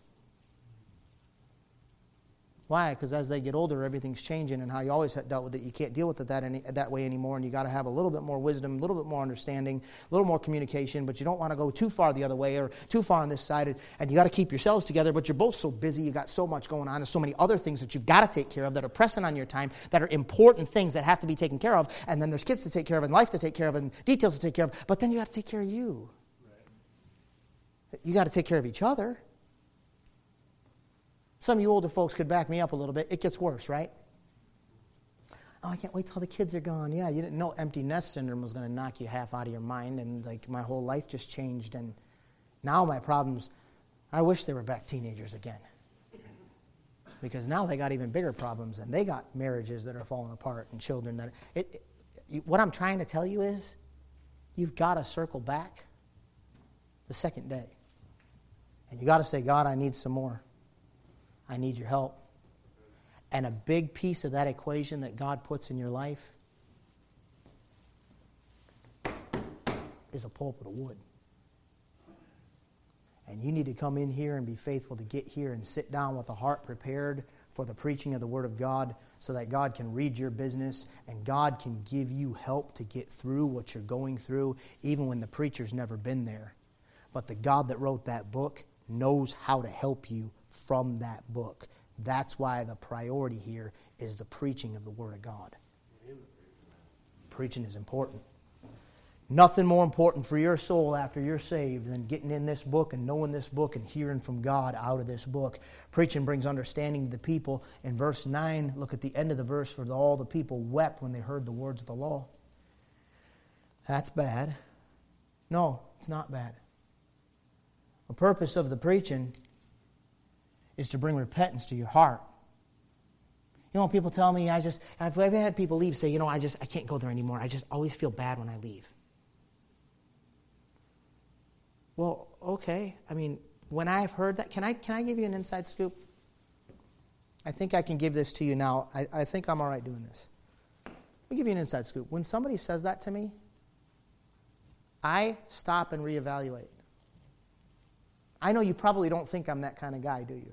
Why? Because as they get older, everything's changing, and how you always had dealt with it, you can't deal with it that any, that way anymore, and you got to have a little bit more wisdom, a little bit more understanding, a little more communication, but you don't want to go too far the other way or too far on this side, and you got to keep yourselves together, but you're both so busy, you got so much going on, and so many other things that you've got to take care of that are pressing on your time, that are important things that have to be taken care of, and then there's kids to take care of, and life to take care of, and details to take care of, but then you got to take care of you. You got to take care of each other. Some of you older folks could back me up a little bit. It gets worse, right? Oh, I can't wait till the kids are gone. Yeah, you didn't know empty nest syndrome was going to knock you half out of your mind, and like my whole life just changed, and now my problems, I wish they were back teenagers again. Because now they got even bigger problems, and they got marriages that are falling apart and children that... It, it, what I'm trying to tell you is you've got to circle back the second day. And you got to say, God, I need some more. I need your help. And a big piece of that equation that God puts in your life is a pulpit of wood. And you need to come in here and be faithful to get here and sit down with a heart prepared for the preaching of the Word of God so that God can read your business and God can give you help to get through what you're going through, even when the preacher's never been there. But the God that wrote that book knows how to help you from that book. That's why the priority here is the preaching of the Word of God. Preaching is important. Nothing more important for your soul after you're saved than getting in this book and knowing this book and hearing from God out of this book. Preaching brings understanding to the people. In verse nine, look at the end of the verse, for all the people wept when they heard the words of the law. That's bad. No, it's not bad. The purpose of the preaching is to bring repentance to your heart. You know, when people tell me, I just, I've had people leave say, you know, I just, I can't go there anymore. I just always feel bad when I leave. Well, okay. I mean, when I've heard that, can I can I give you an inside scoop? I think I can give this to you now. I, I think I'm all right doing this. Let me give you an inside scoop. When somebody says that to me, I stop and reevaluate. I know you probably don't think I'm that kind of guy, do you?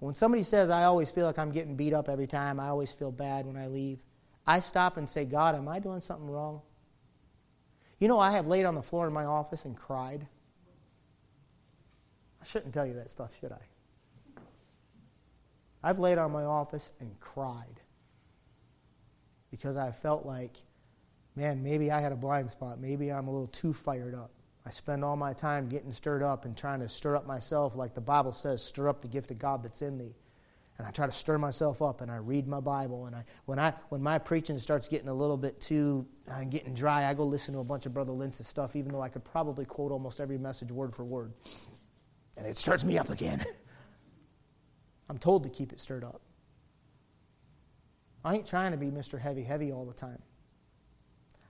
When somebody says, I always feel like I'm getting beat up every time, I always feel bad when I leave, I stop and say, God, am I doing something wrong? You know, I have laid on the floor in my office and cried. I shouldn't tell you that stuff, should I? I've laid on my office and cried because I felt like, man, maybe I had a blind spot. Maybe I'm a little too fired up. I spend all my time getting stirred up and trying to stir up myself like the Bible says, stir up the gift of God that's in thee. and I try to stir myself up, and I read my Bible, and I when I when my preaching starts getting a little bit too uh, getting dry, I go listen to a bunch of Brother Lintz's stuff, even though I could probably quote almost every message word for word, and it stirs me up again. I'm told to keep it stirred up. I ain't trying to be Mister Heavy Heavy all the time.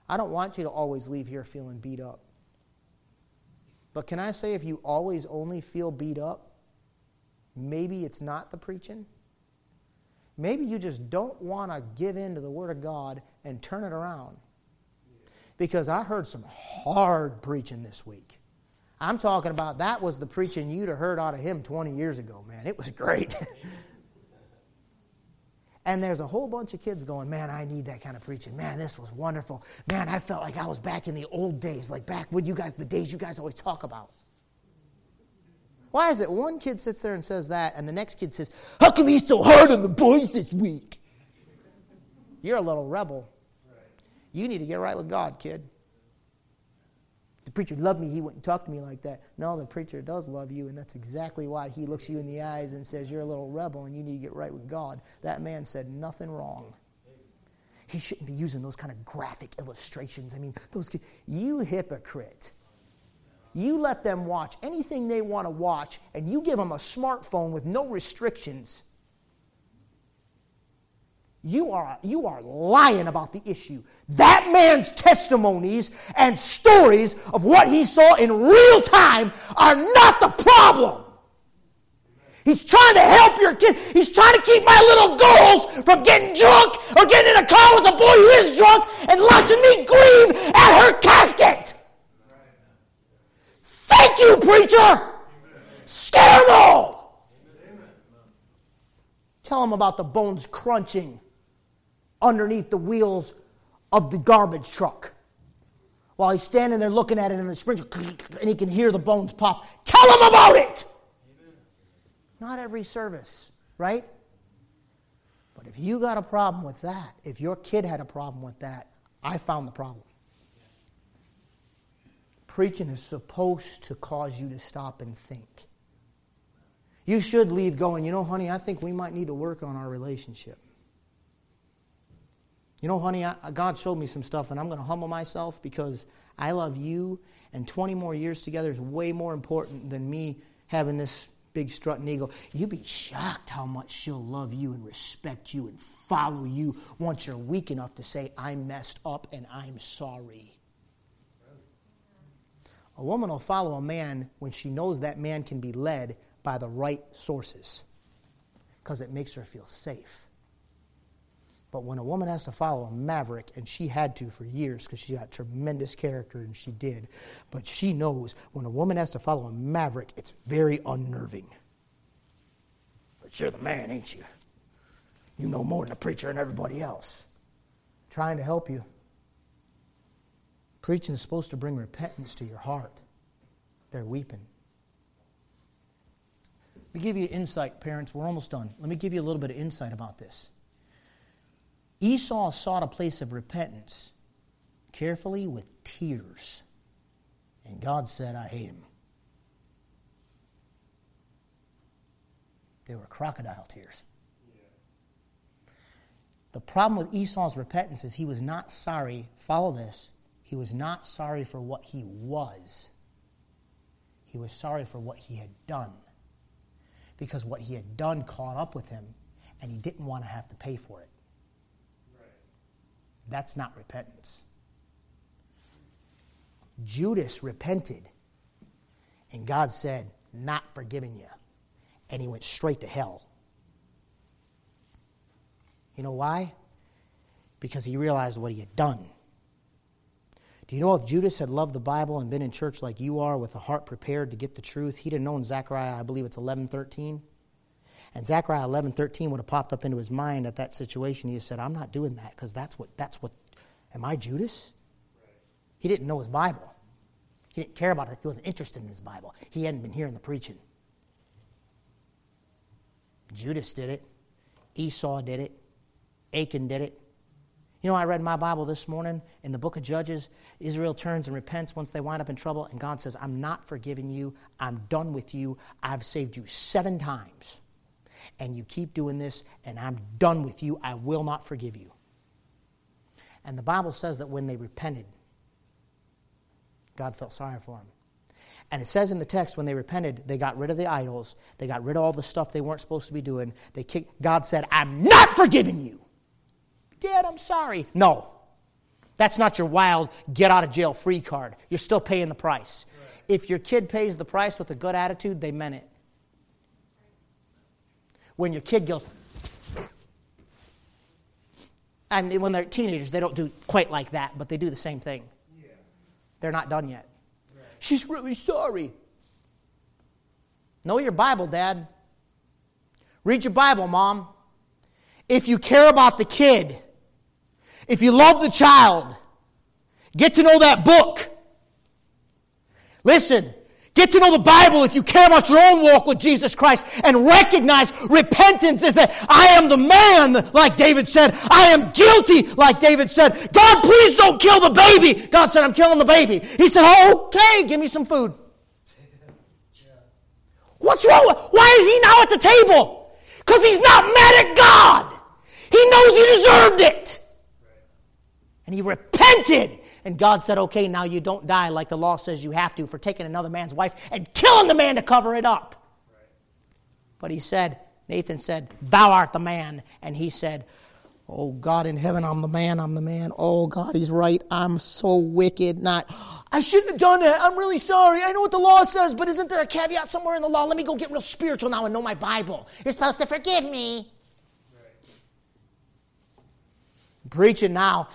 I don't want you to always leave here feeling beat up. But can I say, if you always only feel beat up, maybe it's not the preaching. Maybe you just don't want to give in to the Word of God and turn it around. Because I heard some hard preaching this week. I'm talking about that was the preaching you'd have heard out of him twenty years ago, man. It was great. And there's a whole bunch of kids going, man, I need that kind of preaching. Man, this was wonderful. Man, I felt like I was back in the old days, like back when you guys, the days you guys always talk about. Why is it one kid sits there and says that, and the next kid says, how come he's so hard on the boys this week? You're a little rebel. You need to get right with God, kid. The preacher loved me. He wouldn't talk to me like that. No, the preacher does love you, and that's exactly why he looks you in the eyes and says, you're a little rebel, and you need to get right with God. That man said nothing wrong. He shouldn't be using those kind of graphic illustrations. I mean, those kids, you hypocrite. You let them watch anything they want to watch, and you give them a smartphone with no restrictions. You are, you are lying about the issue. That man's testimonies and stories of what he saw in real time are not the problem. He's trying to help your kid. He's trying to keep my little girls from getting drunk or getting in a car with a boy who is drunk and watching me grieve at her casket. Thank you, preacher. Scare them all. Tell them about the bones crunching underneath the wheels of the garbage truck while he's standing there looking at it in the sprinkler, and he can hear the bones pop. Tell him about it. Amen. Not every service, right? But if you got a problem with that, if your kid had a problem with that, I found the problem. Preaching is supposed to cause you to stop and think. You should leave going, you know, honey, I think we might need to work on our relationship. You know, honey, I, God showed me some stuff, and I'm going to humble myself because I love you, and twenty more years together is way more important than me having this big strut and ego. You'd be shocked how much she'll love you and respect you and follow you once you're weak enough to say, I messed up and I'm sorry. A woman will follow a man when she knows that man can be led by the right sources because it makes her feel safe. But when a woman has to follow a maverick, and she had to for years because she got tremendous character, and she did, but she knows when a woman has to follow a maverick, it's very unnerving. But you're the man, ain't you? You know more than a preacher and everybody else. I'm trying to help you. Preaching is supposed to bring repentance to your heart. They're weeping. Let me give you insight, parents. We're almost done. Let me give you a little bit of insight about this. Esau sought a place of repentance carefully with tears. And God said, I hate him. They were crocodile tears. The problem with Esau's repentance is he was not sorry. Follow this. He was not sorry for what he was. He was sorry for what he had done. Because what he had done caught up with him, and he didn't want to have to pay for it. That's not repentance. Judas repented, and God said, not forgiving you. And he went straight to hell. You know why? Because he realized what he had done. Do you know if Judas had loved the Bible and been in church like you are with a heart prepared to get the truth, he'd have known Zechariah, I believe it's eleven thirteen. And Zechariah eleven thirteen would have popped up into his mind at that situation. He said, I'm not doing that because that's what, that's what, am I Judas? He didn't know his Bible. He didn't care about it. He wasn't interested in his Bible. He hadn't been hearing the preaching. Judas did it. Esau did it. Achan did it. You know, I read my Bible this morning in the book of Judges. Israel turns and repents once they wind up in trouble. And God says, I'm not forgiving you. I'm done with you. I've saved you seven times. and you keep doing this, and I'm done with you. I will not forgive you. And the Bible says that when they repented, God felt sorry for them. And it says in the text, when they repented, they got rid of the idols. They got rid of all the stuff they weren't supposed to be doing. They kicked. God said, I'm not forgiving you. Dad, I'm sorry. No, that's not your wild get-out-of-jail-free card. You're still paying the price. Right. If your kid pays the price with a good attitude, they meant it. When your kid goes... And when they're teenagers, they don't do quite like that, but they do the same thing. Yeah. They're not done yet. Right. She's really sorry. Know your Bible, Dad. Read your Bible, Mom. If you care about the kid, if you love the child, get to know that book. Listen, get to know the Bible if you care about your own walk with Jesus Christ, and recognize repentance is that I am the man, like David said. I am guilty, like David said. God, please don't kill the baby. God said, I'm killing the baby. He said, oh, okay, give me some food. Yeah. What's wrong with, why is he now at the table? Because he's not mad at God. He knows he deserved it. And he repented. And God said, okay, now you don't die like the law says you have to for taking another man's wife and killing the man to cover it up. Right. But he said, Nathan said, thou art the man. And he said, oh, God in heaven, I'm the man, I'm the man. Oh, God, he's right. I'm so wicked. Not, I shouldn't have done that. I'm really sorry. I know what the law says, but isn't there a caveat somewhere in the law? Let me go get real spiritual now and know my Bible. You're supposed to forgive me. Preaching now.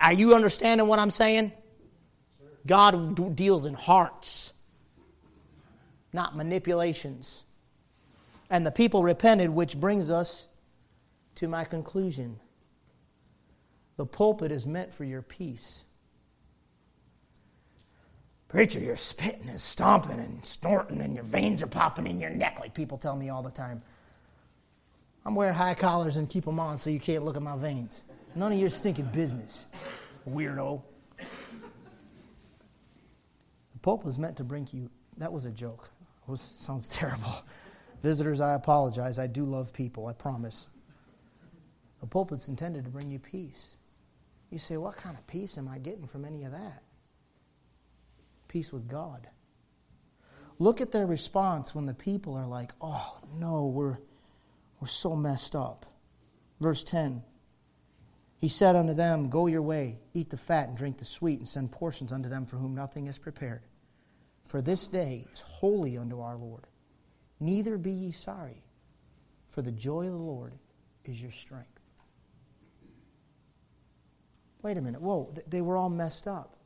Are you understanding what I'm saying? God deals in hearts, not manipulations. And the people repented, which brings us to my conclusion. The pulpit is meant for your peace. Preacher, you're spitting and stomping and snorting and your veins are popping in your neck like people tell me all the time. I'm wearing high collars and keep them on so you can't look at my veins. None of your stinking business, weirdo. The Pope was meant to bring you... That was a joke. It was, sounds terrible. Visitors, I apologize. I do love people, I promise. The Pope was intended to bring you peace. You say, what kind of peace am I getting from any of that? Peace with God. Look at their response when the people are like, oh, no, we're, we're so messed up. Verse ten. He said unto them, go your way, eat the fat and drink the sweet, and send portions unto them for whom nothing is prepared. For this day is holy unto our Lord. Neither be ye sorry, for the joy of the Lord is your strength. Wait a minute. Whoa, they were all messed up.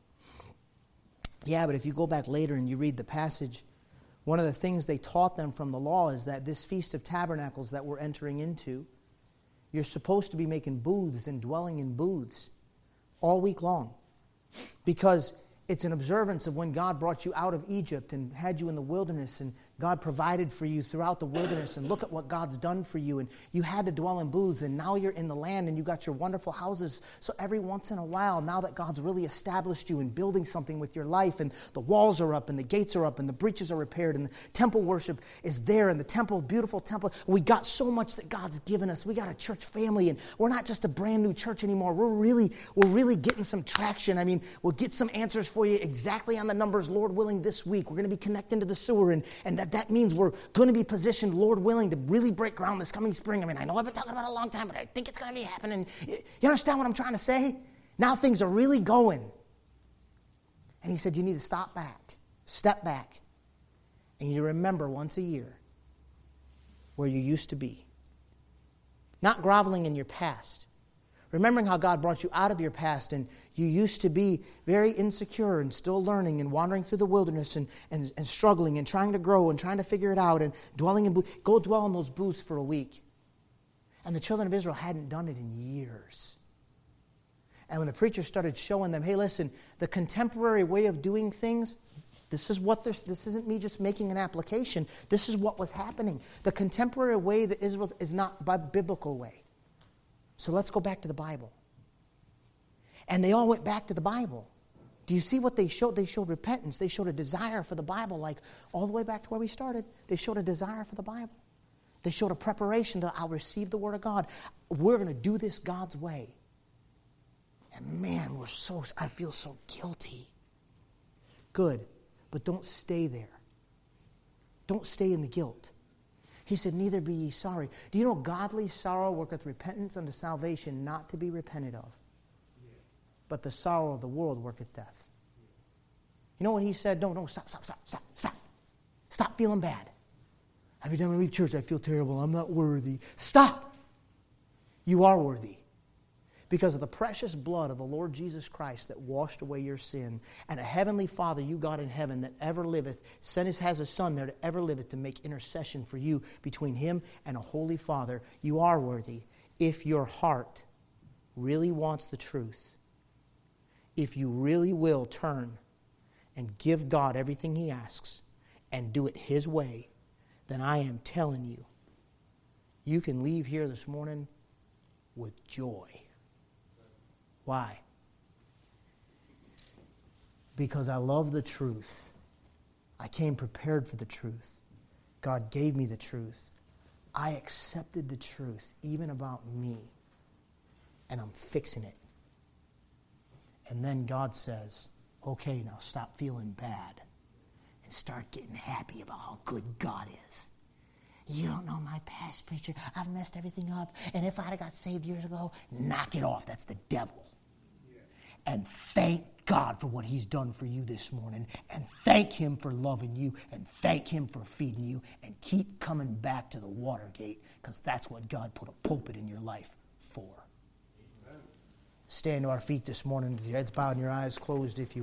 Yeah, but if you go back later and you read the passage, one of the things they taught them from the law is that this Feast of Tabernacles that we're entering into, you're supposed to be making booths and dwelling in booths all week long, because it's an observance of when God brought you out of Egypt and had you in the wilderness, and God provided for you throughout the wilderness, and look at what God's done for you, and you had to dwell in booths, and now you're in the land and you got your wonderful houses. So every once in a while, now that God's really established you and building something with your life, and the walls are up and the gates are up and the breaches are repaired and the temple worship is there, and the temple, beautiful temple, we got so much that God's given us. We got a church family, and we're not just a brand new church anymore. We're really we're really getting some traction. I mean, we'll get some answers for you exactly on the numbers, Lord willing, this week. We're going to be connecting to the sewer, and, and that That means we're going to be positioned, Lord willing, to really break ground this coming spring. I mean, I know I've been talking about it a long time, but I think it's going to be happening. You understand what I'm trying to say? Now things are really going. And he said, you need to stop back, step back, and you remember once a year where you used to be. Not groveling in your past. Remembering how God brought you out of your past, and you used to be very insecure and still learning and wandering through the wilderness and, and, and struggling and trying to grow and trying to figure it out and dwelling in booths. Go dwell in those booths for a week. And the children of Israel hadn't done it in years. And when the preacher started showing them, hey, listen, the contemporary way of doing things, this is what this isn't me just making an application. This is what was happening. The contemporary way that Israel is not by biblical way. So let's go back to the Bible. And they all went back to the Bible. Do you see what they showed? They showed repentance. They showed a desire for the Bible, like all the way back to where we started. They showed a desire for the Bible. They showed a preparation to, I'll receive the word of God. We're going to do this God's way. And man, we're so, I feel so guilty. Good, but don't stay there. Don't stay in the guilt. He said, neither be ye sorry. Do you know godly sorrow worketh repentance unto salvation, not to be repented of? Yeah. But the sorrow of the world worketh death. Yeah. You know what he said? No, no, stop, stop, stop, stop, stop. Stop feeling bad. Every time I leave church, I feel terrible. I'm not worthy. Stop. You are worthy. Because of the precious blood of the Lord Jesus Christ that washed away your sin, and a heavenly Father you got in heaven that ever liveth, sent his, has a son there that ever liveth to make intercession for you between him and a holy Father. You are worthy if your heart really wants the truth, if you really will turn and give God everything he asks and do it his way. Then I am telling you, you can leave here this morning with joy. Why? Because I love the truth. I came prepared for the truth. God gave me the truth. I accepted the truth, even about me. And I'm fixing it. And then God says, okay, now stop feeling bad and start getting happy about how good God is. You don't know my past, preacher. I've messed everything up. And if I'd have got saved years ago, knock it off. That's the devil. And thank God for what he's done for you this morning. And thank him for loving you. And thank him for feeding you. And keep coming back to the Watergate, because that's what God put a pulpit in your life for. Amen. Stand to our feet this morning. Your heads bowed and your eyes closed if you